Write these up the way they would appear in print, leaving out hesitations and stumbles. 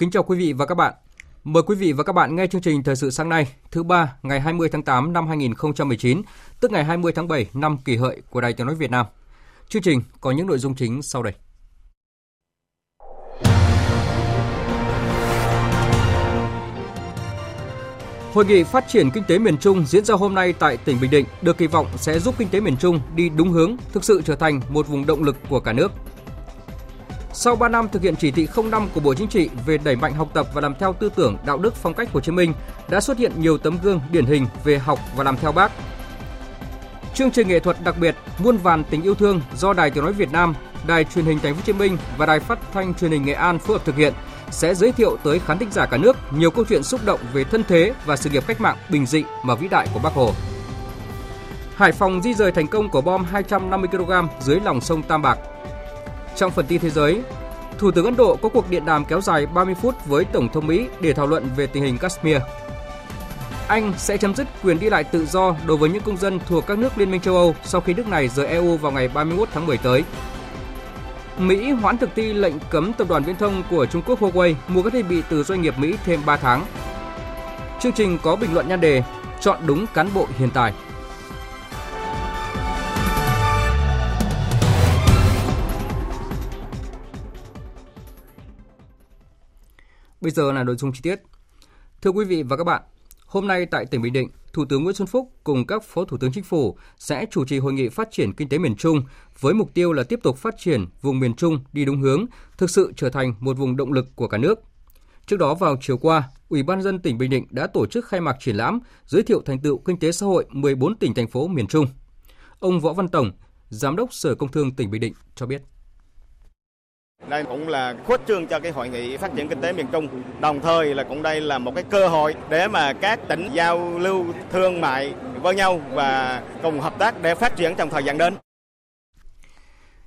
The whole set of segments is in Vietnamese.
Kính chào quý vị và các bạn. Mời quý vị và các bạn nghe chương trình Thời sự sáng nay, thứ ba, ngày 20 tháng 8 năm 2019, tức ngày 20 tháng 7 năm Kỷ Hợi của Đài Tiếng nói Việt Nam. Chương trình có những nội dung chính sau đây. Hội nghị phát triển kinh tế miền Trung diễn ra hôm nay tại tỉnh Bình Định được kỳ vọng sẽ giúp kinh tế miền Trung đi đúng hướng, thực sự trở thành một vùng động lực của cả nước. Sau 3 năm thực hiện chỉ thị 05 của Bộ Chính trị về đẩy mạnh học tập và làm theo tư tưởng đạo đức phong cách Hồ Chí Minh, đã xuất hiện nhiều tấm gương điển hình về học và làm theo Bác. Chương trình nghệ thuật đặc biệt Muôn vàn tình yêu thương do Đài Tiếng nói Việt Nam, Đài Truyền hình Thành phố Hồ Chí Minh và Đài Phát thanh Truyền hình Nghệ An phối hợp thực hiện sẽ giới thiệu tới khán thính giả cả nước nhiều câu chuyện xúc động về thân thế và sự nghiệp cách mạng bình dị mà vĩ đại của Bác Hồ. Hải Phòng di dời thành công của bom 250 kg dưới lòng sông Tam Bạc. Trong phần tin thế giới, Thủ tướng Ấn Độ có cuộc điện đàm kéo dài 30 phút với Tổng thống Mỹ để thảo luận về tình hình Kashmir. Anh sẽ chấm dứt quyền đi lại tự do đối với những công dân thuộc các nước Liên minh châu Âu sau khi nước này rời EU vào ngày 31 tháng 10 tới. Mỹ hoãn thực thi lệnh cấm tập đoàn viễn thông của Trung Quốc Huawei mua các thiết bị từ doanh nghiệp Mỹ thêm 3 tháng. Chương trình có bình luận nhan đề "Chọn đúng cán bộ hiện tại". Bây giờ là nội dung chi tiết. Thưa quý vị và các bạn, hôm nay tại tỉnh Bình Định, Thủ tướng Nguyễn Xuân Phúc cùng các Phó Thủ tướng Chính phủ sẽ chủ trì hội nghị phát triển kinh tế miền Trung với mục tiêu là tiếp tục phát triển vùng miền Trung đi đúng hướng, thực sự trở thành một vùng động lực của cả nước. Trước đó vào chiều qua, Ủy ban nhân dân tỉnh Bình Định đã tổ chức khai mạc triển lãm giới thiệu thành tựu kinh tế xã hội 14 tỉnh thành phố miền Trung. Ông Võ Văn Tổng, Giám đốc Sở Công Thương tỉnh Bình Định cho biết. Đây cũng là khuất trương cho cái hội nghị phát triển kinh tế miền Trung, đồng thời là cũng đây là một cái cơ hội để mà các tỉnh giao lưu thương mại với nhau và cùng hợp tác để phát triển trong thời gian đến.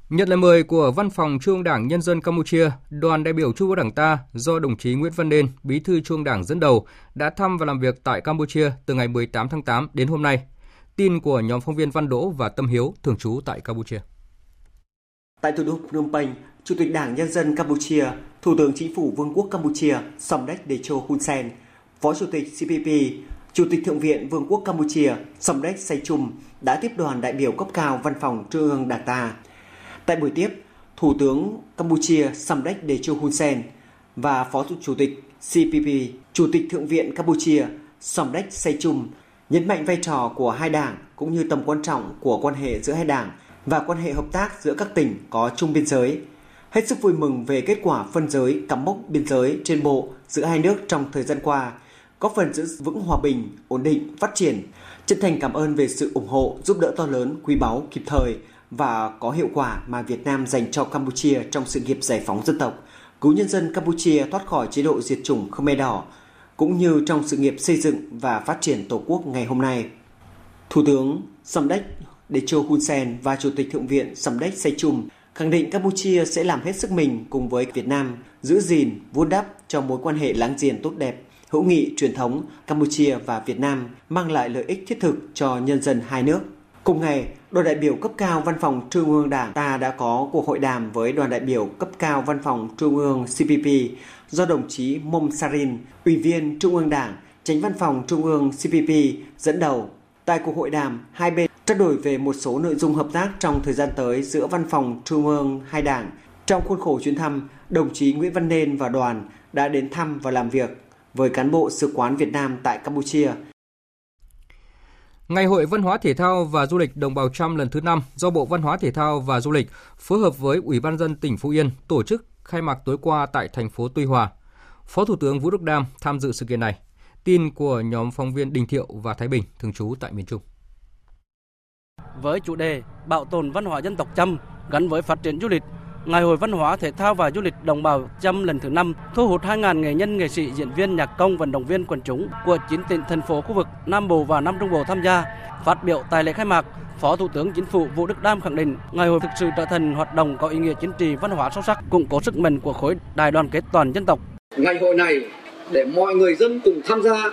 Nhận lời mời của Văn phòng Trung ương Đảng Nhân dân Campuchia, đoàn đại biểu Trung ương Đảng ta do đồng chí Nguyễn Văn Nên, Bí thư Trung ương Đảng dẫn đầu, đã thăm và làm việc tại Campuchia từ ngày 18 tháng 8 đến hôm nay. Tin của nhóm phóng viên Văn Đỗ và Tâm Hiếu thường trú tại Campuchia. Tại thủ đô Phnom Penh, Chủ tịch Đảng Nhân dân Campuchia, Thủ tướng Chính phủ Vương quốc Campuchia Samdech Techo Hun Sen, Phó Chủ tịch CPP, Chủ tịch Thượng viện Vương quốc Campuchia Samdech Say Chhum đã tiếp đoàn đại biểu cấp cao Văn phòng Trung ương Đảng ta. Tại buổi tiếp, Thủ tướng Campuchia Samdech Techo Hun Sen và Phó Chủ tịch CPP, Chủ tịch Thượng viện Campuchia Samdech Say Chhum nhấn mạnh vai trò của hai đảng cũng như tầm quan trọng của quan hệ giữa hai đảng và quan hệ hợp tác giữa các tỉnh có chung biên giới. Hết sức vui mừng về kết quả phân giới, cắm mốc biên giới trên bộ giữa hai nước trong thời gian qua, góp phần giữ vững hòa bình, ổn định, phát triển. Chân thành cảm ơn về sự ủng hộ, giúp đỡ to lớn, quý báu, kịp thời và có hiệu quả mà Việt Nam dành cho Campuchia trong sự nghiệp giải phóng dân tộc, cứu nhân dân Campuchia thoát khỏi chế độ diệt chủng Khmer Đỏ, cũng như trong sự nghiệp xây dựng và phát triển Tổ quốc ngày hôm nay. Thủ tướng Samdech Techo Hun Sen và Chủ tịch Thượng viện Samdech Say Chhum khẳng định Campuchia sẽ làm hết sức mình cùng với Việt Nam giữ gìn, vun đắp cho mối quan hệ láng giềng tốt đẹp, hữu nghị truyền thống Campuchia và Việt Nam mang lại lợi ích thiết thực cho nhân dân hai nước. Cùng ngày, đoàn đại biểu cấp cao Văn phòng Trung ương Đảng ta đã có cuộc hội đàm với đoàn đại biểu cấp cao Văn phòng Trung ương CPP do đồng chí Mom Sarin, Ủy viên Trung ương Đảng, Chánh Văn phòng Trung ương CPP dẫn đầu. Tại cuộc hội đàm, hai bên trao đổi về một số nội dung hợp tác trong thời gian tới giữa Văn phòng Trung ương hai đảng. Trong khuôn khổ chuyến thăm, đồng chí Nguyễn Văn Nên và đoàn đã đến thăm và làm việc với cán bộ Sứ quán Việt Nam tại Campuchia. Ngày hội Văn hóa Thể thao và Du lịch Đồng bào Chăm lần thứ 5 do Bộ Văn hóa Thể thao và Du lịch phối hợp với Ủy ban nhân dân tỉnh Phú Yên tổ chức khai mạc tối qua tại thành phố Tuy Hòa. Phó Thủ tướng Vũ Đức Đam tham dự sự kiện này. Tin của nhóm phóng viên Đình Thiệu và Thái Bình thường trú tại miền Trung. Với chủ đề Bảo tồn văn hóa dân tộc Chăm gắn với phát triển du lịch, Ngày hội Văn hóa Thể thao và Du lịch Đồng bào Chăm lần thứ 5 thu hút 2.000 nghệ nhân, nghệ sĩ, diễn viên, nhạc công, vận động viên quần chúng của 9 tỉnh, thành phố khu vực Nam Bộ và Nam Trung Bộ tham gia. Phát biểu tại lễ khai mạc, Phó Thủ tướng Chính phủ Vũ Đức Đam khẳng định ngày hội thực sự trở thành hoạt động có ý nghĩa chính trị văn hóa sâu sắc, củng cố sức mạnh của khối đại đoàn kết toàn dân tộc. Ngày hội này để mọi người dân cùng tham gia,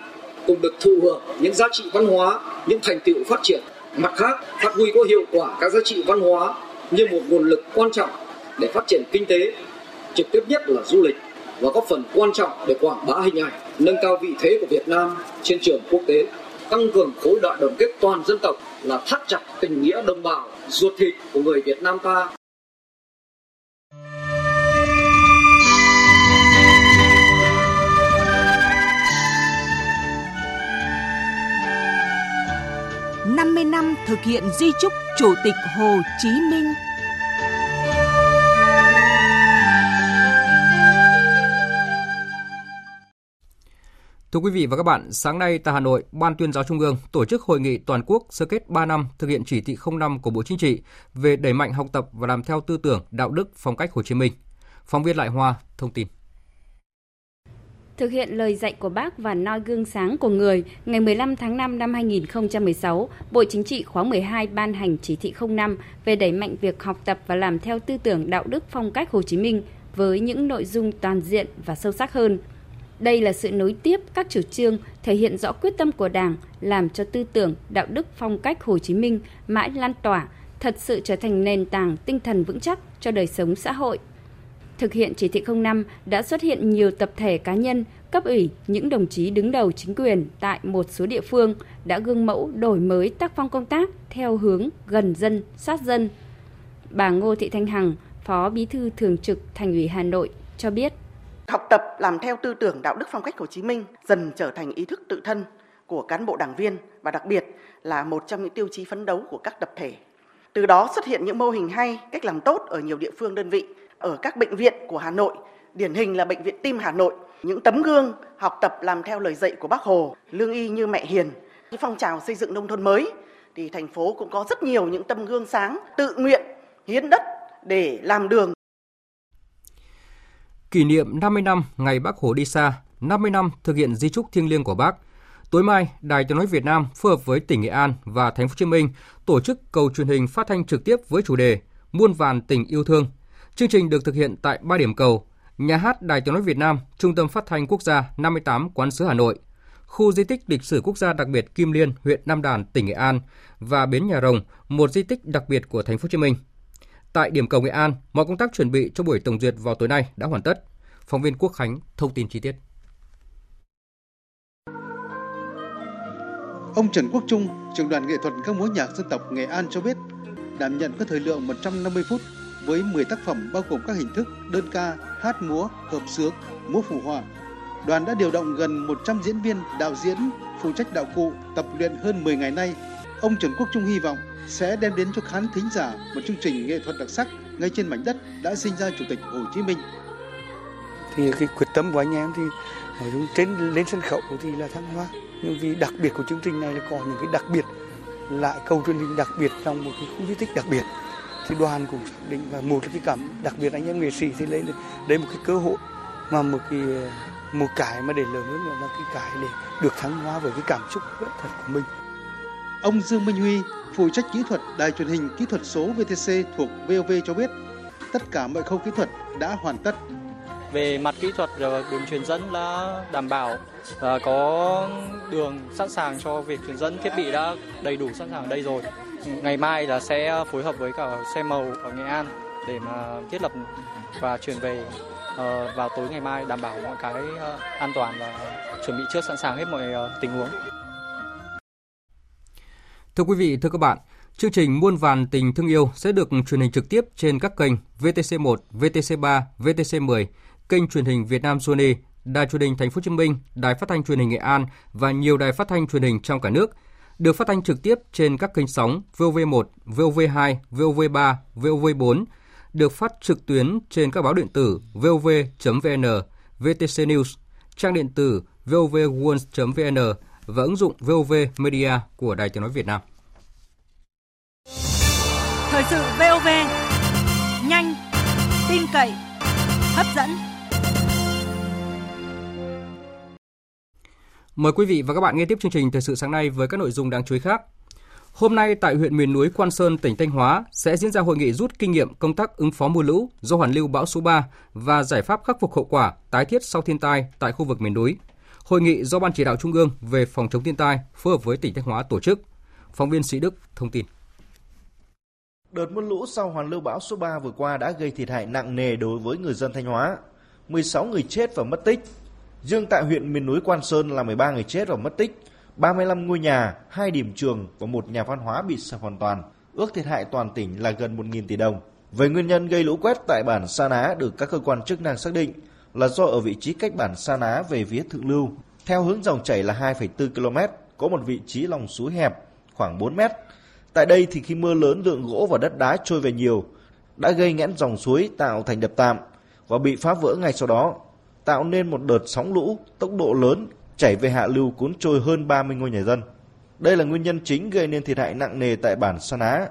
cùng được thụ hưởng những giá trị văn hóa, những thành tựu phát triển. Mặt khác, phát huy có hiệu quả các giá trị văn hóa như một nguồn lực quan trọng để phát triển kinh tế, trực tiếp nhất là du lịch và góp phần quan trọng để quảng bá hình ảnh, nâng cao vị thế của Việt Nam trên trường quốc tế, tăng cường khối đại đoàn kết toàn dân tộc là thắt chặt tình nghĩa đồng bào, ruột thịt của người Việt Nam ta. Năm thực hiện di chúc Chủ tịch Hồ Chí Minh. Thưa quý vị và các bạn, sáng nay tại Hà Nội, Ban Tuyên giáo Trung ương tổ chức hội nghị toàn quốc sơ kết 3 năm thực hiện chỉ thị 05 của Bộ Chính trị về đẩy mạnh học tập và làm theo tư tưởng, đạo đức, phong cách Hồ Chí Minh. Phóng viên Lại Hoa thông tin. Thực hiện lời dạy của Bác và noi gương sáng của Người, ngày 15 tháng 5 năm 2016, Bộ Chính trị khóa 12 ban hành chỉ thị 05 về đẩy mạnh việc học tập và làm theo tư tưởng đạo đức phong cách Hồ Chí Minh với những nội dung toàn diện và sâu sắc hơn. Đây là sự nối tiếp các chủ trương, thể hiện rõ quyết tâm của Đảng làm cho tư tưởng đạo đức phong cách Hồ Chí Minh mãi lan tỏa, thật sự trở thành nền tảng tinh thần vững chắc cho đời sống xã hội. Thực hiện chỉ thị 05 đã xuất hiện nhiều tập thể cá nhân, cấp ủy, những đồng chí đứng đầu chính quyền tại một số địa phương đã gương mẫu đổi mới tác phong công tác theo hướng gần dân, sát dân. Bà Ngô Thị Thanh Hằng, Phó Bí thư Thường trực Thành ủy Hà Nội cho biết: Học tập làm theo tư tưởng đạo đức phong cách Hồ Chí Minh dần trở thành ý thức tự thân của cán bộ đảng viên và đặc biệt là một trong những tiêu chí phấn đấu của các tập thể. Từ đó xuất hiện những mô hình hay, cách làm tốt ở nhiều địa phương đơn vị. Ở các bệnh viện của Hà Nội, điển hình là Bệnh viện Tim Hà Nội, những tấm gương học tập làm theo lời dạy của Bác Hồ, lương y như mẹ hiền. Phong trào xây dựng nông thôn mới thì thành phố cũng có rất nhiều những tấm gương sáng tự nguyện hiến đất để làm đường. Kỷ niệm 50 năm ngày Bác Hồ đi xa, 50 năm thực hiện di chúc thiêng liêng của Bác. Tối mai, Đài Tiếng nói Việt Nam phối hợp với tỉnh Nghệ An và Thành phố Hồ Chí Minh tổ chức cầu truyền hình phát thanh trực tiếp với chủ đề Muôn vàn tình yêu thương. Chương trình được thực hiện tại 3 điểm cầu: Nhà hát Đài Tiếng nói Việt Nam, Trung tâm Phát thanh Quốc gia 58 Quán sứ Hà Nội, khu di tích lịch sử quốc gia đặc biệt Kim Liên, huyện Nam Đàn, tỉnh Nghệ An và bến Nhà Rồng, một di tích đặc biệt của Thành phố Hồ Chí Minh. Tại điểm cầu Nghệ An, mọi công tác chuẩn bị cho buổi tổng duyệt vào tối nay đã hoàn tất. Phóng viên Quốc Khánh thông tin chi tiết. Ông Trần Quốc Trung, trưởng đoàn nghệ thuật các múa nhạc dân tộc Nghệ An cho biết, đảm nhận có thời lượng 150 phút với 10 tác phẩm bao gồm các hình thức đơn ca, hát múa, hợp xướng, múa phù hòa. Đoàn đã điều động gần 100 diễn viên, đạo diễn, phụ trách đạo cụ, tập luyện hơn 10 ngày nay. Ông Trần Quốc Trung hy vọng sẽ đem đến cho khán thính giả một chương trình nghệ thuật đặc sắc ngay trên mảnh đất đã sinh ra Chủ tịch Hồ Chí Minh. Thì cái quyết tâm của anh em thì lên sân khấu thì là thăng hoa. Nhưng vì đặc biệt của chương trình này là có những cái đặc biệt, lại câu truyền hình đặc biệt trong một cái khu di tích đặc biệt. Thì đoàn cũng xác định và một cái cảm đặc biệt anh em nghệ sĩ thì lên đây một cái cơ hội mà một cái mà để lớn hơn là cái để được thăng hoa với cái cảm xúc thật của mình. Ông Dương Minh Huy, phụ trách kỹ thuật Đài Truyền hình Kỹ thuật số VTC thuộc VOV cho biết, tất cả mọi khâu kỹ thuật đã hoàn tất. Về mặt kỹ thuật và đường truyền dẫn đã đảm bảo và có đường sẵn sàng cho việc truyền dẫn, thiết bị đã đầy đủ sẵn sàng ở đây rồi. Ngày mai là sẽ phối hợp với cả xe màu ở Nghệ An để mà thiết lập và chuyển về vào tối ngày mai, đảm bảo mọi cái an toàn và chuẩn bị trước sẵn sàng hết mọi tình huống. Thưa quý vị, thưa các bạn, chương trình Muôn vàn tình thương yêu sẽ được truyền hình trực tiếp trên các kênh VTC1, VTC3, VTC10, kênh truyền hình Việt Nam Sony, Đài Truyền hình Thành phố Hồ Chí Minh, Đài Phát thanh Truyền hình Nghệ An và nhiều đài phát thanh truyền hình trong cả nước. được phát thanh trực tiếp trên các kênh sóng VOV1, VOV2, VOV3, VOV4, được phát trực tuyến trên các báo điện tử vov.vn, VTC News, trang điện tử vovworld.vn và ứng dụng VOV Media của Đài Tiếng nói Việt Nam. Thời sự VOV, nhanh, tin cậy, hấp dẫn. Mời quý vị và các bạn nghe tiếp chương trình Thời sự sáng nay với các nội dung đáng chú ý khác. Hôm nay tại huyện miền núi Quan Sơn, tỉnh Thanh Hóa sẽ diễn ra hội nghị rút kinh nghiệm công tác ứng phó mưa lũ do hoàn lưu bão số 3 và giải pháp khắc phục hậu quả tái thiết sau thiên tai tại khu vực miền núi. Hội nghị do Ban Chỉ đạo Trung ương về phòng chống thiên tai phối hợp với tỉnh Thanh Hóa tổ chức. Phóng viên Sĩ Đức thông tin. Đợt mưa lũ sau hoàn lưu bão số 3 vừa qua đã gây thiệt hại nặng nề đối với người dân Thanh Hóa. 16 người chết và mất tích. Riêng tại huyện miền núi Quan Sơn là 13 người chết và mất tích, 35 ngôi nhà, 2 điểm trường và 1 nhà văn hóa bị sập hoàn toàn. Ước thiệt hại toàn tỉnh là gần 1.000 tỷ đồng. Về nguyên nhân gây lũ quét tại bản Sa Ná được các cơ quan chức năng xác định là do ở vị trí cách bản Sa Ná về phía thượng lưu, theo hướng dòng chảy là 2,4 km, có một vị trí lòng suối hẹp khoảng 4 m. Tại đây thì khi mưa lớn lượng gỗ và đất đá trôi về nhiều đã gây nghẽn dòng suối tạo thành đập tạm và bị phá vỡ ngay sau đó, tạo nên một đợt sóng lũ tốc độ lớn chảy về hạ lưu cuốn trôi hơn 30 ngôi nhà dân. Đây là nguyên nhân chính gây nên thiệt hại nặng nề tại bản Sa Ná.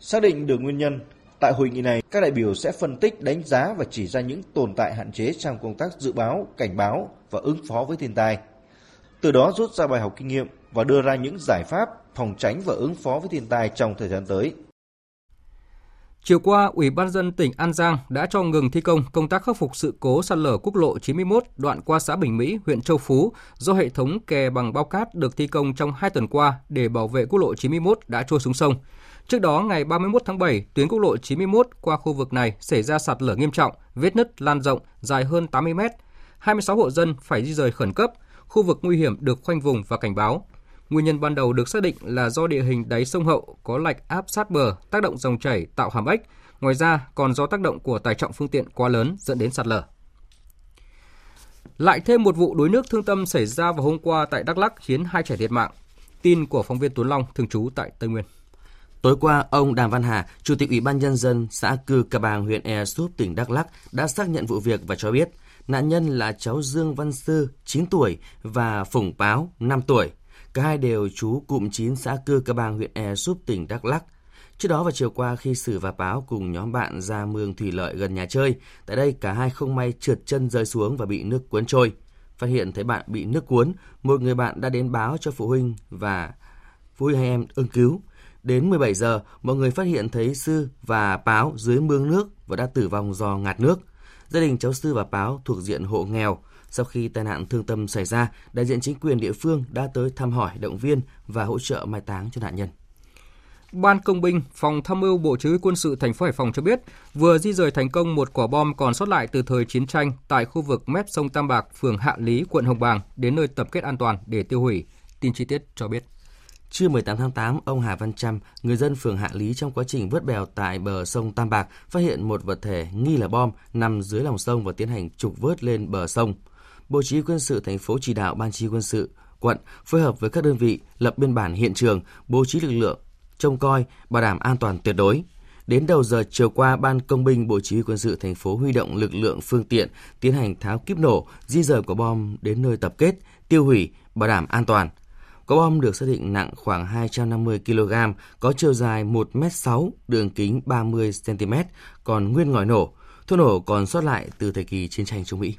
Xác định được nguyên nhân, tại hội nghị này các đại biểu sẽ phân tích, đánh giá và chỉ ra những tồn tại hạn chế trong công tác dự báo, cảnh báo và ứng phó với thiên tai. Từ đó rút ra bài học kinh nghiệm và đưa ra những giải pháp phòng tránh và ứng phó với thiên tai trong thời gian tới. Chiều qua, Ủy ban nhân dân tỉnh An Giang đã cho ngừng thi công công tác khắc phục sự cố sạt lở quốc lộ 91 đoạn qua xã Bình Mỹ, huyện Châu Phú do hệ thống kè bằng bao cát được thi công trong 2 tuần qua để bảo vệ quốc lộ 91 đã trôi xuống sông. Trước đó, ngày 31 tháng 7, tuyến quốc lộ 91 qua khu vực này xảy ra sạt lở nghiêm trọng, vết nứt lan rộng dài hơn 80 m. 26 hộ dân phải di rời khẩn cấp, khu vực nguy hiểm được khoanh vùng và cảnh báo. Nguyên nhân ban đầu được xác định là do địa hình đáy sông Hậu có lạch áp sát bờ, tác động dòng chảy tạo hàm ếch. Ngoài ra còn do tác động của tải trọng phương tiện quá lớn dẫn đến sạt lở. Lại thêm một vụ đuối nước thương tâm xảy ra vào hôm qua tại Đắk Lắk khiến 2 trẻ thiệt mạng. Tin của phóng viên Tuấn Long thường trú tại Tây Nguyên. Tối qua, ông Đàm Văn Hà, Chủ tịch Ủy ban nhân dân xã Cư Cà Bàng, huyện Ea Súp, tỉnh Đắk Lắk đã xác nhận vụ việc và cho biết nạn nhân là cháu Dương Văn Sư, 9 tuổi và Phùng Báo, 5 tuổi. Cả hai đều trú cụm 9 xã Cư Cà Bàng, huyện Ea Súp, tỉnh Đắk Lắk. Trước đó vào chiều qua, khi Sử và Báo cùng nhóm bạn ra mương thủy lợi gần nhà chơi, tại đây cả hai không may trượt chân rơi xuống và bị nước cuốn trôi. Phát hiện thấy bạn bị nước cuốn, một người bạn đã đến báo cho phụ huynh và phụ huynh hai em ứng cứu. Đến 17 giờ, mọi người phát hiện thấy Sư và Báo dưới mương nước và đã tử vong do ngạt nước. Gia đình cháu Sư và Báo thuộc diện hộ nghèo. Sau khi tai nạn thương tâm xảy ra, đại diện chính quyền địa phương đã tới thăm hỏi, động viên và hỗ trợ mai táng cho nạn nhân. Ban Công binh, Phòng Tham mưu Bộ Chỉ huy Quân sự thành phố Hải Phòng cho biết vừa di dời thành công một quả bom còn sót lại từ thời chiến tranh tại khu vực mép sông Tam Bạc, phường Hạ Lý, quận Hồng Bàng đến nơi tập kết an toàn để tiêu hủy. Tin chi tiết cho biết. Trưa 18 tháng 8, ông Hà Văn Trâm, người dân phường Hạ Lý trong quá trình vớt bèo tại bờ sông Tam Bạc phát hiện một vật thể nghi là bom nằm dưới lòng sông và tiến hành trục vớt lên bờ sông. Bộ Chỉ huy Quân sự thành phố chỉ đạo Ban Chỉ huy Quân sự quận phối hợp với các đơn vị lập biên bản hiện trường, bố trí lực lượng trông coi, bảo đảm an toàn tuyệt đối. Đến đầu giờ chiều qua, Ban Công binh Bộ Chỉ huy Quân sự thành phố huy động lực lượng, phương tiện tiến hành tháo kíp nổ, di dời quả bom đến nơi tập kết, tiêu hủy, bảo đảm an toàn. Quả bom được xác định nặng khoảng 250 kg, có chiều dài 1,6 m, đường kính 30 cm, còn nguyên ngòi nổ, thuốc nổ còn sót lại từ thời kỳ chiến tranh chống Mỹ.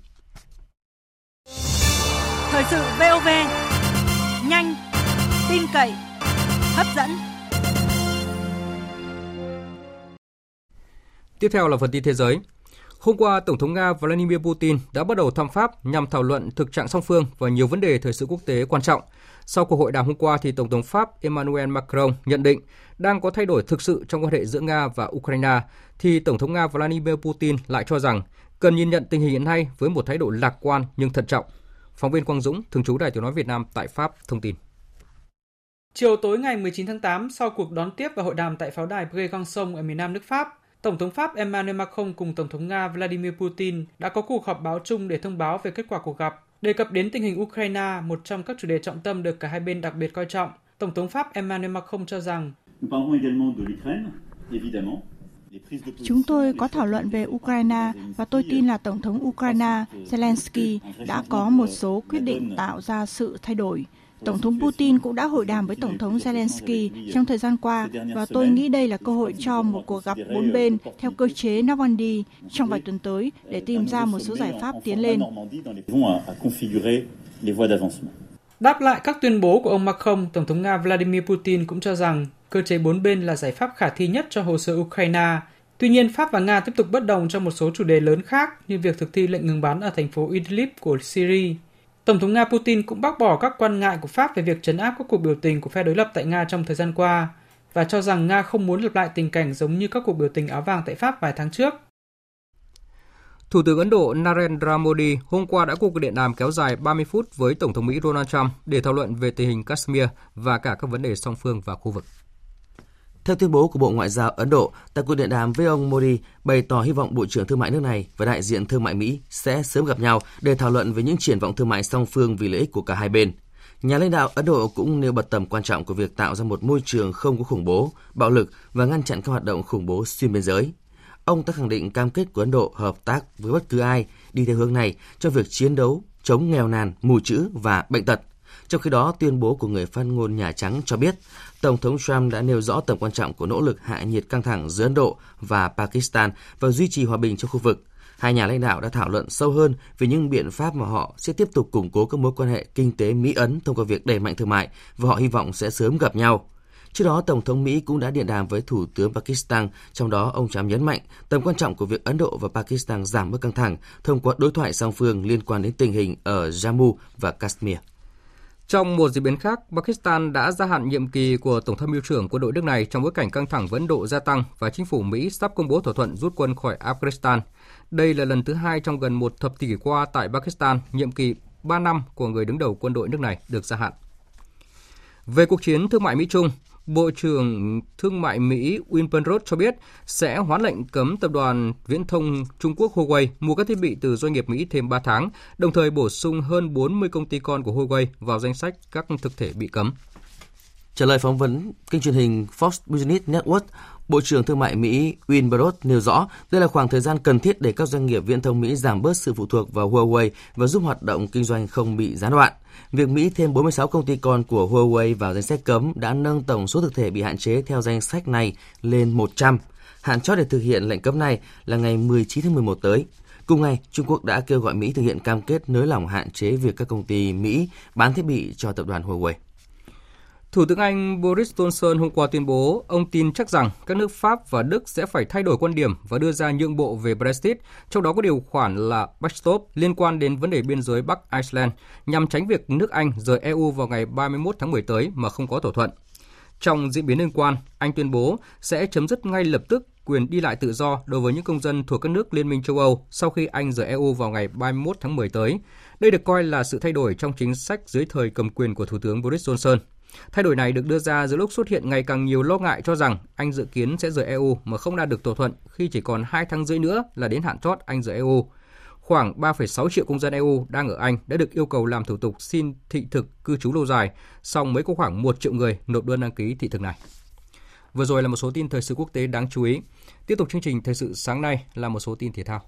Thời sự VOV, nhanh, tin cậy, hấp dẫn. Tiếp theo là phần tin thế giới. Hôm qua, Tổng thống Nga Vladimir Putin đã bắt đầu thăm Pháp nhằm thảo luận thực trạng song phương và nhiều vấn đề thời sự quốc tế quan trọng. Sau cuộc hội đàm hôm qua, thì Tổng thống Pháp Emmanuel Macron nhận định đang có thay đổi thực sự trong quan hệ giữa Nga và Ukraine, thì Tổng thống Nga Vladimir Putin lại cho rằng cần nhìn nhận tình hình hiện nay với một thái độ lạc quan nhưng thận trọng. Phóng viên Quang Dũng, thường trú Đài Tiếng nói Việt Nam tại Pháp thông tin. Chiều tối ngày 19 tháng 8, sau cuộc đón tiếp và hội đàm tại pháo đài Brégançon ở miền nam nước Pháp, Tổng thống Pháp Emmanuel Macron cùng Tổng thống Nga Vladimir Putin đã có cuộc họp báo chung để thông báo về kết quả cuộc gặp. Đề cập đến tình hình Ukraine, một trong các chủ đề trọng tâm được cả hai bên đặc biệt coi trọng, Tổng thống Pháp Emmanuel Macron cho rằng chúng tôi có thảo luận về Ukraine và tôi tin là Tổng thống Ukraine Zelensky đã có một số quyết định tạo ra sự thay đổi. Tổng thống Putin cũng đã hội đàm với Tổng thống Zelensky trong thời gian qua và tôi nghĩ đây là cơ hội cho một cuộc gặp bốn bên theo cơ chế Normandy trong vài tuần tới để tìm ra một số giải pháp tiến lên. Đáp lại các tuyên bố của ông Macron, Tổng thống Nga Vladimir Putin cũng cho rằng cơ chế bốn bên là giải pháp khả thi nhất cho hồ sơ Ukraine. Tuy nhiên, Pháp và Nga tiếp tục bất đồng trong một số chủ đề lớn khác như việc thực thi lệnh ngừng bắn ở thành phố Idlib của Syria. Tổng thống Nga Putin cũng bác bỏ các quan ngại của Pháp về việc trấn áp các cuộc biểu tình của phe đối lập tại Nga trong thời gian qua và cho rằng Nga không muốn lặp lại tình cảnh giống như các cuộc biểu tình áo vàng tại Pháp vài tháng trước. Thủ tướng Ấn Độ Narendra Modi hôm qua đã có cuộc điện đàm kéo dài 30 phút với Tổng thống Mỹ Donald Trump để thảo luận về tình hình Kashmir và cả các vấn đề song phương và khu vực. Theo tuyên bố của Bộ Ngoại giao Ấn Độ, tại cuộc điện đàm với ông Modi bày tỏ hy vọng Bộ trưởng Thương mại nước này và đại diện Thương mại Mỹ sẽ sớm gặp nhau để thảo luận về những triển vọng thương mại song phương vì lợi ích của cả hai bên. Nhà lãnh đạo Ấn Độ cũng nêu bật tầm quan trọng của việc tạo ra một môi trường không có khủng bố, bạo lực và ngăn chặn các hoạt động khủng bố xuyên biên giới. Ông ta khẳng định cam kết của Ấn Độ hợp tác với bất cứ ai đi theo hướng này cho việc chiến đấu chống nghèo nàn, mù chữ và bệnh tật. Trong khi đó, tuyên bố của người phát ngôn Nhà Trắng cho biết, Tổng thống Trump đã nêu rõ tầm quan trọng của nỗ lực hạ nhiệt căng thẳng giữa Ấn Độ và Pakistan và duy trì hòa bình trong khu vực. Hai nhà lãnh đạo đã thảo luận sâu hơn về những biện pháp mà họ sẽ tiếp tục củng cố các mối quan hệ kinh tế Mỹ-Ấn thông qua việc đẩy mạnh thương mại và họ hy vọng sẽ sớm gặp nhau. Trước đó, Tổng thống Mỹ cũng đã điện đàm với Thủ tướng Pakistan, trong đó ông Trump nhấn mạnh tầm quan trọng của việc Ấn Độ và Pakistan giảm bớt căng thẳng thông qua đối thoại song phương liên quan đến tình hình ở Jammu và Kashmir. Trong một diễn biến khác, Pakistan đã gia hạn nhiệm kỳ của Tổng tham mưu trưởng quân đội nước này trong bối cảnh căng thẳng với Ấn Độ gia tăng và chính phủ Mỹ sắp công bố thỏa thuận rút quân khỏi Afghanistan. Đây là lần thứ hai trong gần một thập kỷ qua tại Pakistan, nhiệm kỳ 3 năm của người đứng đầu quân đội nước này được gia hạn. Về cuộc chiến thương mại Mỹ-Trung, Bộ trưởng Thương mại Mỹ Wilbur Ross cho biết sẽ hoãn lệnh cấm tập đoàn viễn thông Trung Quốc Huawei mua các thiết bị từ doanh nghiệp Mỹ thêm 3 tháng, đồng thời bổ sung hơn 40 công ty con của Huawei vào danh sách các thực thể bị cấm. Trả lời phỏng vấn kênh truyền hình Fox Business Network, Bộ trưởng Thương mại Mỹ Wilbur Ross nêu rõ đây là khoảng thời gian cần thiết để các doanh nghiệp viễn thông Mỹ giảm bớt sự phụ thuộc vào Huawei và giúp hoạt động kinh doanh không bị gián đoạn. Việc Mỹ thêm 46 công ty con của Huawei vào danh sách cấm đã nâng tổng số thực thể bị hạn chế theo danh sách này lên 100. Hạn chót để thực hiện lệnh cấm này là ngày 19 tháng 11 tới. Cùng ngày, Trung Quốc đã kêu gọi Mỹ thực hiện cam kết nới lỏng hạn chế việc các công ty Mỹ bán thiết bị cho tập đoàn Huawei. Thủ tướng Anh Boris Johnson hôm qua tuyên bố ông tin chắc rằng các nước Pháp và Đức sẽ phải thay đổi quan điểm và đưa ra nhượng bộ về Brexit, trong đó có điều khoản là backstop liên quan đến vấn đề biên giới Bắc Ireland nhằm tránh việc nước Anh rời EU vào ngày 31 tháng 10 tới mà không có thỏa thuận. Trong diễn biến liên quan, Anh tuyên bố sẽ chấm dứt ngay lập tức quyền đi lại tự do đối với những công dân thuộc các nước Liên minh châu Âu sau khi Anh rời EU vào ngày 31 tháng 10 tới. Đây được coi là sự thay đổi trong chính sách dưới thời cầm quyền của Thủ tướng Boris Johnson. Thay đổi này được đưa ra giữa lúc xuất hiện ngày càng nhiều lo ngại cho rằng Anh dự kiến sẽ rời EU mà không đạt được thỏa thuận khi chỉ còn 2 tháng rưỡi nữa là đến hạn chót Anh rời EU. Khoảng 3,6 triệu công dân EU đang ở Anh đã được yêu cầu làm thủ tục xin thị thực cư trú lâu dài, song mới có khoảng 1 triệu người nộp đơn đăng ký thị thực này. Vừa rồi là một số tin thời sự quốc tế đáng chú ý. Tiếp tục chương trình thời sự sáng nay là một số tin thể thao.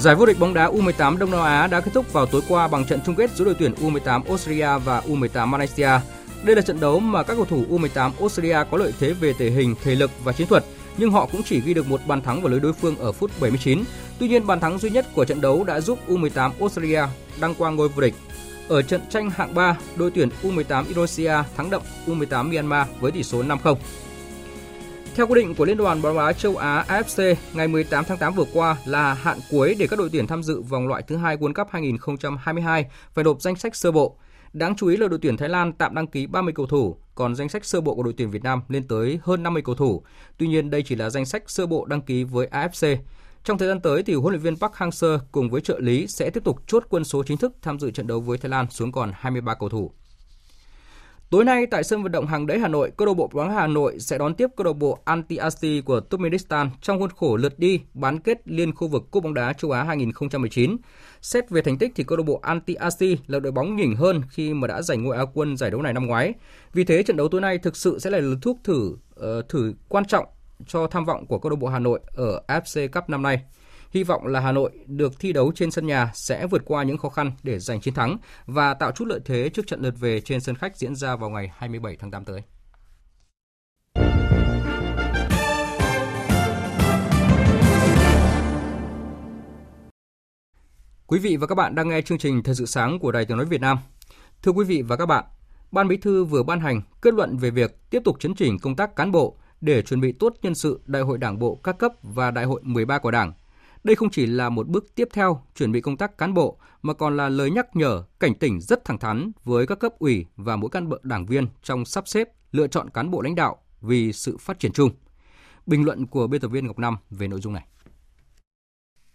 Giải vô địch bóng đá U18 Đông Nam Á đã kết thúc vào tối qua bằng trận chung kết giữa đội tuyển U18 Australia và U18 Malaysia. Đây là trận đấu mà các cầu thủ U18 Australia có lợi thế về thể hình, thể lực và chiến thuật, nhưng họ cũng chỉ ghi được một bàn thắng vào lưới đối phương ở phút 79. Tuy nhiên, bàn thắng duy nhất của trận đấu đã giúp U18 Australia đăng qua ngôi vô địch. Ở trận tranh hạng 3, đội tuyển U18 Indonesia thắng đậm U18 Myanmar với tỷ số 5-0. Theo quy định của Liên đoàn bóng đá châu Á AFC, ngày 18 tháng 8 vừa qua là hạn cuối để các đội tuyển tham dự vòng loại thứ 2 World Cup 2022 phải nộp danh sách sơ bộ. Đáng chú ý là đội tuyển Thái Lan tạm đăng ký 30 cầu thủ, còn danh sách sơ bộ của đội tuyển Việt Nam lên tới hơn 50 cầu thủ. Tuy nhiên, đây chỉ là danh sách sơ bộ đăng ký với AFC. Trong thời gian tới thì huấn luyện viên Park Hang-seo cùng với trợ lý sẽ tiếp tục chốt quân số chính thức tham dự trận đấu với Thái Lan xuống còn 23 cầu thủ. Tối nay tại sân vận động Hàng Đẫy Hà Nội, câu lạc bộ bóng Hà Nội sẽ đón tiếp câu lạc bộ Antiasi của Turkmenistan trong khuôn khổ lượt đi bán kết liên khu vực Cúp bóng đá châu Á 2019. Xét về thành tích thì câu lạc bộ Antiasi là đội bóng nhỉnh hơn khi mà đã giành ngôi Á quân giải đấu này năm ngoái. Vì thế trận đấu tối nay thực sự sẽ là lượt thuốc thử quan trọng cho tham vọng của câu lạc bộ Hà Nội ở AFC Cup năm nay. Hy vọng là Hà Nội được thi đấu trên sân nhà sẽ vượt qua những khó khăn để giành chiến thắng và tạo chút lợi thế trước trận lượt về trên sân khách diễn ra vào ngày 27 tháng 8 tới. Quý vị và các bạn đang nghe chương trình Thời sự sáng của Đài Tiếng nói Việt Nam. Thưa quý vị và các bạn, Ban Bí thư vừa ban hành kết luận về việc tiếp tục chấn chỉnh công tác cán bộ để chuẩn bị tốt nhân sự Đại hội Đảng bộ các cấp và Đại hội 13 của Đảng. Đây không chỉ là một bước tiếp theo chuẩn bị công tác cán bộ mà còn là lời nhắc nhở, cảnh tỉnh rất thẳng thắn với các cấp ủy và mỗi cán bộ đảng viên trong sắp xếp, lựa chọn cán bộ lãnh đạo vì sự phát triển chung. Bình luận của biên tập viên Ngọc Năm về nội dung này.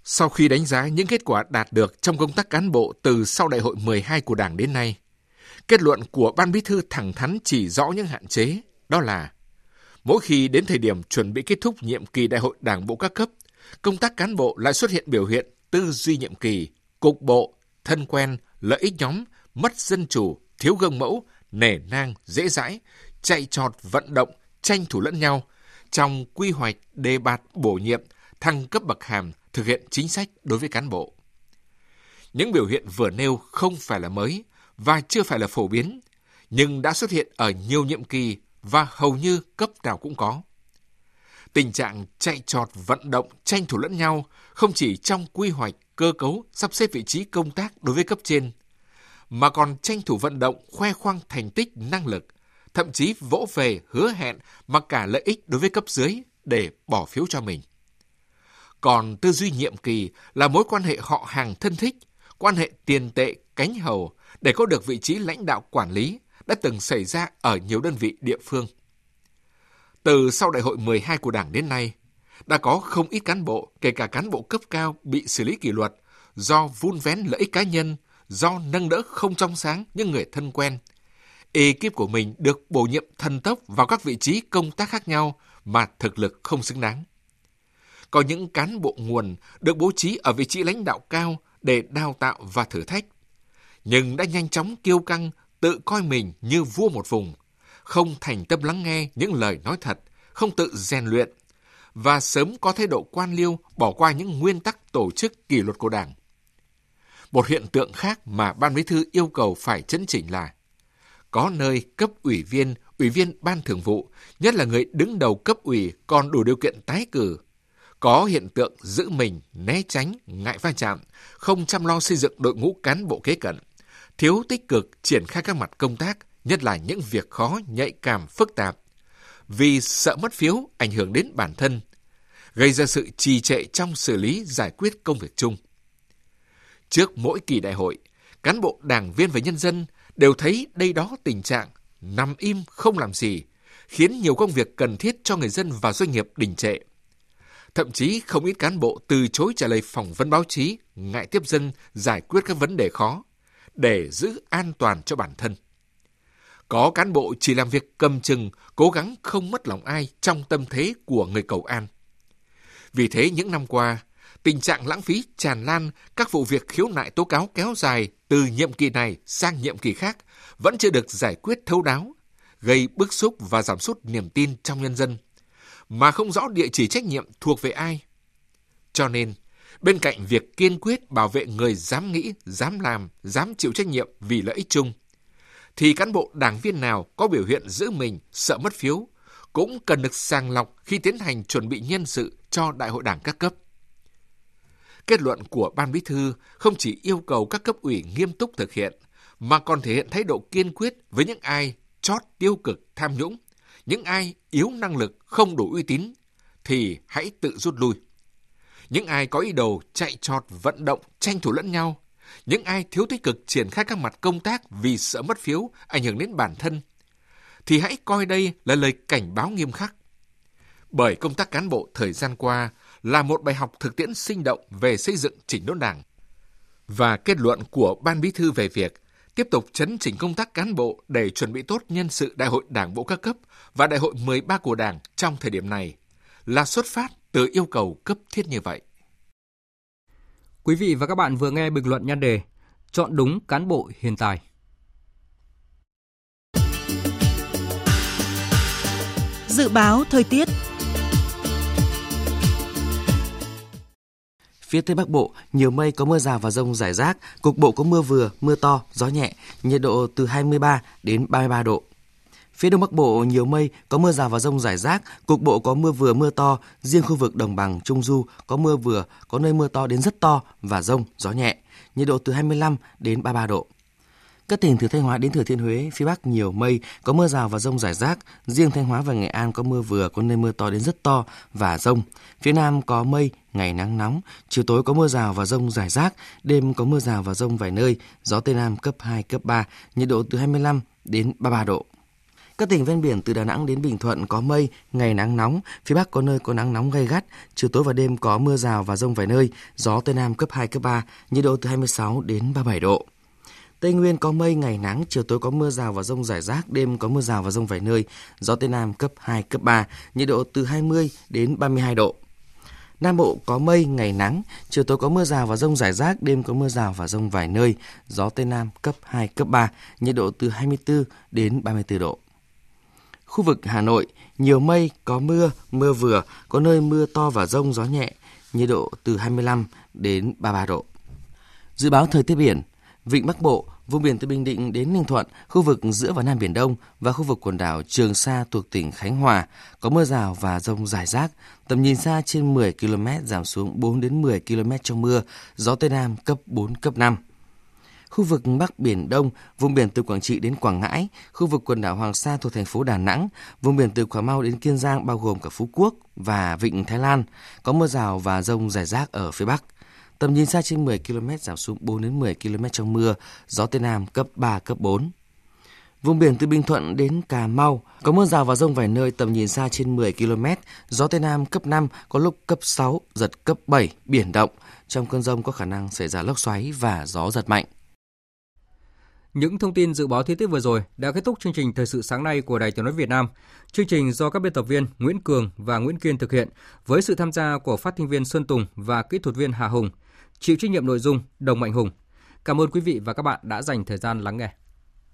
Sau khi đánh giá những kết quả đạt được trong công tác cán bộ từ sau Đại hội 12 của Đảng đến nay, kết luận của Ban Bí thư thẳng thắn chỉ rõ những hạn chế, đó là mỗi khi đến thời điểm chuẩn bị kết thúc nhiệm kỳ Đại hội Đảng bộ các cấp, công tác cán bộ lại xuất hiện biểu hiện tư duy nhiệm kỳ, cục bộ, thân quen, lợi ích nhóm, mất dân chủ, thiếu gương mẫu, nể nang, dễ dãi, chạy trọt vận động, tranh thủ lẫn nhau, trong quy hoạch, đề bạt bổ nhiệm, thăng cấp bậc hàm, thực hiện chính sách đối với cán bộ. Những biểu hiện vừa nêu không phải là mới và chưa phải là phổ biến, nhưng đã xuất hiện ở nhiều nhiệm kỳ và hầu như cấp nào cũng có. Tình trạng chạy trọt vận động tranh thủ lẫn nhau không chỉ trong quy hoạch, cơ cấu, sắp xếp vị trí công tác đối với cấp trên, mà còn tranh thủ vận động khoe khoang thành tích, năng lực, thậm chí vỗ về hứa hẹn mặc cả lợi ích đối với cấp dưới để bỏ phiếu cho mình. Còn tư duy nhiệm kỳ là mối quan hệ họ hàng thân thích, quan hệ tiền tệ cánh hầu để có được vị trí lãnh đạo quản lý đã từng xảy ra ở nhiều đơn vị địa phương. Từ sau Đại hội 12 của Đảng đến nay, đã có không ít cán bộ, kể cả cán bộ cấp cao bị xử lý kỷ luật do vun vén lợi ích cá nhân, do nâng đỡ không trong sáng những người thân quen. Ekip của mình được bổ nhiệm thần tốc vào các vị trí công tác khác nhau mà thực lực không xứng đáng. Có những cán bộ nguồn được bố trí ở vị trí lãnh đạo cao để đào tạo và thử thách, nhưng đã nhanh chóng kiêu căng, tự coi mình như vua một vùng, không thành tâm lắng nghe những lời nói thật, không tự rèn luyện và sớm có thái độ quan liêu, bỏ qua những nguyên tắc tổ chức kỷ luật của Đảng. Một hiện tượng khác mà Ban Bí thư yêu cầu phải chấn chỉnh là có nơi cấp ủy viên Ban Thường vụ, nhất là người đứng đầu cấp ủy còn đủ điều kiện tái cử, có hiện tượng giữ mình, né tránh, ngại va chạm, không chăm lo xây dựng đội ngũ cán bộ kế cận, thiếu tích cực triển khai các mặt công tác, nhất là những việc khó, nhạy cảm, phức tạp, vì sợ mất phiếu ảnh hưởng đến bản thân, gây ra sự trì trệ trong xử lý giải quyết công việc chung. Trước mỗi kỳ đại hội, cán bộ, đảng viên và nhân dân đều thấy đây đó tình trạng nằm im không làm gì, khiến nhiều công việc cần thiết cho người dân và doanh nghiệp đình trệ. Thậm chí không ít cán bộ từ chối trả lời phỏng vấn báo chí, ngại tiếp dân giải quyết các vấn đề khó để giữ an toàn cho bản thân. Có cán bộ chỉ làm việc cầm chừng, cố gắng không mất lòng ai trong tâm thế của người cầu an. Vì thế những năm qua, tình trạng lãng phí tràn lan, các vụ việc khiếu nại tố cáo kéo dài từ nhiệm kỳ này sang nhiệm kỳ khác vẫn chưa được giải quyết thấu đáo, gây bức xúc và giảm sút niềm tin trong nhân dân, mà không rõ địa chỉ trách nhiệm thuộc về ai. Cho nên, bên cạnh việc kiên quyết bảo vệ người dám nghĩ, dám làm, dám chịu trách nhiệm vì lợi ích chung, thì cán bộ đảng viên nào có biểu hiện giữ mình, sợ mất phiếu cũng cần được sàng lọc khi tiến hành chuẩn bị nhân sự cho Đại hội Đảng các cấp. Kết luận của Ban Bí thư không chỉ yêu cầu các cấp ủy nghiêm túc thực hiện, mà còn thể hiện thái độ kiên quyết với những ai chót tiêu cực, tham nhũng, những ai yếu năng lực, không đủ uy tín thì hãy tự rút lui. Những ai có ý đồ chạy trọt, vận động, tranh thủ lẫn nhau, những ai thiếu tích cực triển khai các mặt công tác vì sợ mất phiếu, ảnh hưởng đến bản thân, thì hãy coi đây là lời cảnh báo nghiêm khắc. Bởi công tác cán bộ thời gian qua là một bài học thực tiễn sinh động về xây dựng chỉnh đốn Đảng. Và kết luận của Ban Bí thư về việc tiếp tục chấn chỉnh công tác cán bộ để chuẩn bị tốt nhân sự Đại hội Đảng bộ các cấp và Đại hội 13 của Đảng trong thời điểm này là xuất phát từ yêu cầu cấp thiết như vậy. Quý vị và các bạn vừa nghe bình luận nhan đề Chọn đúng cán bộ hiện tại. Dự báo thời tiết. Phía Tây Bắc Bộ, nhiều mây có mưa rào và dông rải rác, cục bộ có mưa vừa, mưa to, gió nhẹ, nhiệt độ từ 23 đến 33 độ. Phía Đông Bắc Bộ, nhiều mây có mưa rào và dông rải rác, cục bộ có mưa vừa, mưa to, riêng khu vực đồng bằng Trung Du có mưa vừa, có nơi mưa to đến rất to và dông, gió nhẹ, nhiệt độ từ 25 đến 33 độ. Các tỉnh từ Thanh Hóa đến Thừa Thiên Huế, phía Bắc nhiều mây, có mưa rào và dông rải rác. Riêng Thanh Hóa và Nghệ An có mưa vừa, có nơi mưa to đến rất to và dông. Phía Nam có mây, ngày nắng nóng, chiều tối có mưa rào và dông rải rác, đêm có mưa rào và dông vài nơi, gió Tây Nam cấp 2, cấp 3, nhiệt độ từ 25 đến 33 độ. Các tỉnh ven biển từ Đà Nẵng đến Bình Thuận có mây, ngày nắng nóng, phía Bắc có nơi có nắng nóng gay gắt, chiều tối và đêm có mưa rào và dông vài nơi, gió Tây Nam cấp 2, cấp 3, nhiệt độ từ 26 đến 37 độ. Tây Nguyên có mây, ngày nắng, chiều tối có mưa rào và dông rải rác, đêm có mưa rào và dông vài nơi, gió Tây Nam cấp 2, cấp 3, nhiệt độ từ 20 đến 32 độ. Nam Bộ có mây, ngày nắng, chiều tối có mưa rào và dông rải rác, đêm có mưa rào và dông vài nơi, gió Tây Nam cấp 2, cấp 3, nhiệt độ từ 24 đến 34 độ. Khu vực Hà Nội, nhiều mây, có mưa, mưa vừa, có nơi mưa to và dông, gió nhẹ, nhiệt độ từ 25 đến 33 độ. Dự báo thời tiết biển. Vịnh Bắc Bộ, vùng biển từ Bình Định đến Ninh Thuận, khu vực giữa và Nam Biển Đông và khu vực quần đảo Trường Sa thuộc tỉnh Khánh Hòa có mưa rào và dông rải rác, tầm nhìn xa trên 10 km giảm xuống 4 đến 10 km trong mưa, gió Tây Nam cấp 4, cấp 5. Khu vực Bắc Biển Đông, vùng biển từ Quảng Trị đến Quảng Ngãi, khu vực quần đảo Hoàng Sa thuộc thành phố Đà Nẵng, vùng biển từ Cà Mau đến Kiên Giang bao gồm cả Phú Quốc và Vịnh Thái Lan có mưa rào và dông rải rác ở phía Bắc. Tầm nhìn xa trên 10 km giảm xuống 4 đến 10 km trong mưa, gió Tây Nam cấp 3, cấp 4. Vùng biển từ Bình Thuận đến Cà Mau có mưa rào và dông vài nơi, tầm nhìn xa trên 10 km, gió Tây Nam cấp 5, có lúc cấp 6, giật cấp 7, biển động. Trong cơn dông có khả năng xảy ra lốc xoáy và gió giật mạnh. Những thông tin dự báo thời tiết vừa rồi đã kết thúc chương trình Thời sự sáng nay của Đài Tiếng nói Việt Nam. Chương trình do các biên tập viên Nguyễn Cường và Nguyễn Kiên thực hiện với sự tham gia của phát thanh viên Xuân Tùng và kỹ thuật viên Hà Hùng. Chịu trách nhiệm nội dung Đồng Mạnh Hùng. Cảm ơn quý vị và các bạn đã dành thời gian lắng nghe.